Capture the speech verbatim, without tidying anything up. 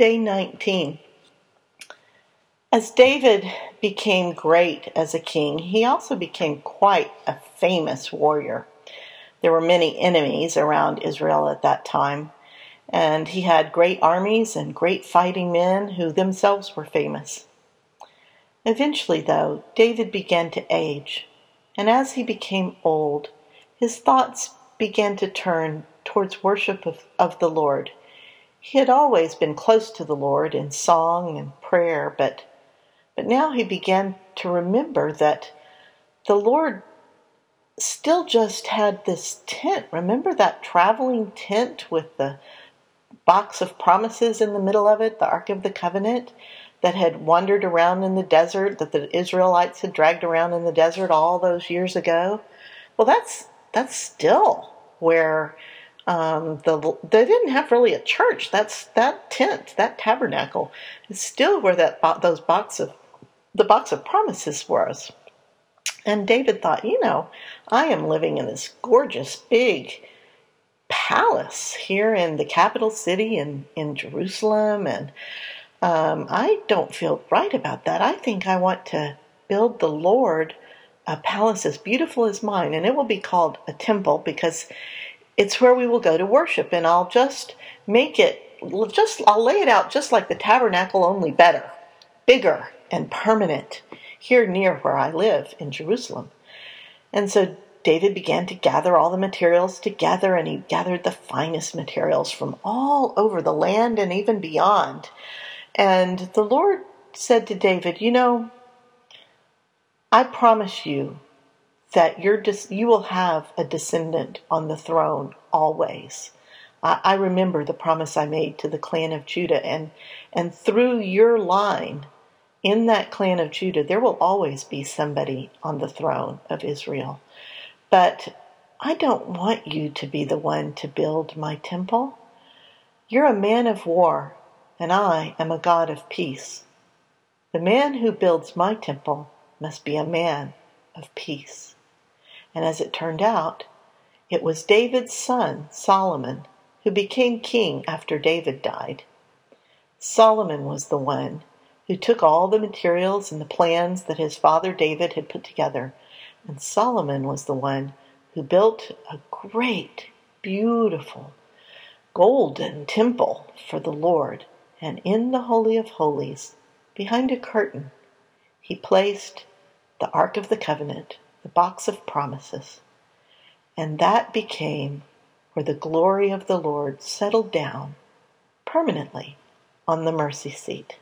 Day nineteen. As David became great as a king, he also became quite a famous warrior. There were many enemies around Israel at that time, and he had great armies and great fighting men who themselves were famous. Eventually, though, David began to age, and as he became old, his thoughts began to turn towards worship of, of the Lord. He had always been close to the Lord in song and prayer, but but now he began to remember that the Lord still just had this tent. Remember that traveling tent with the box of promises in the middle of it, the Ark of the Covenant, that had wandered around in the desert, that the Israelites had dragged around in the desert all those years ago? Well, that's that's still where... Um, the, they didn't have really a church. That's that tent, that tabernacle, is still where that those box of the box of promises was. And David thought, you know, I am living in this gorgeous big palace here in the capital city in in Jerusalem, and um, I don't feel right about that. I think I want to build the Lord a palace as beautiful as mine, and it will be called a temple because it's where we will go to worship, and I'll just make it, just I'll lay it out just like the tabernacle, only better, bigger, and permanent, here near where I live in Jerusalem. And so David began to gather all the materials together, and he gathered the finest materials from all over the land and even beyond. And the Lord said to David, you know, I promise you, that you're dis- you will have a descendant on the throne always. I-, I remember the promise I made to the clan of Judah, and and through your line, in that clan of Judah, there will always be somebody on the throne of Israel. But I don't want you to be the one to build my temple. You're a man of war, and I am a God of peace. The man who builds my temple must be a man of peace. And as it turned out, it was David's son, Solomon, who became king after David died. Solomon was the one who took all the materials and the plans that his father David had put together, and Solomon was the one who built a great, beautiful, golden temple for the Lord, and in the Holy of Holies, behind a curtain, he placed the Ark of the Covenant, the box of promises, and that became where the glory of the Lord settled down permanently on the mercy seat.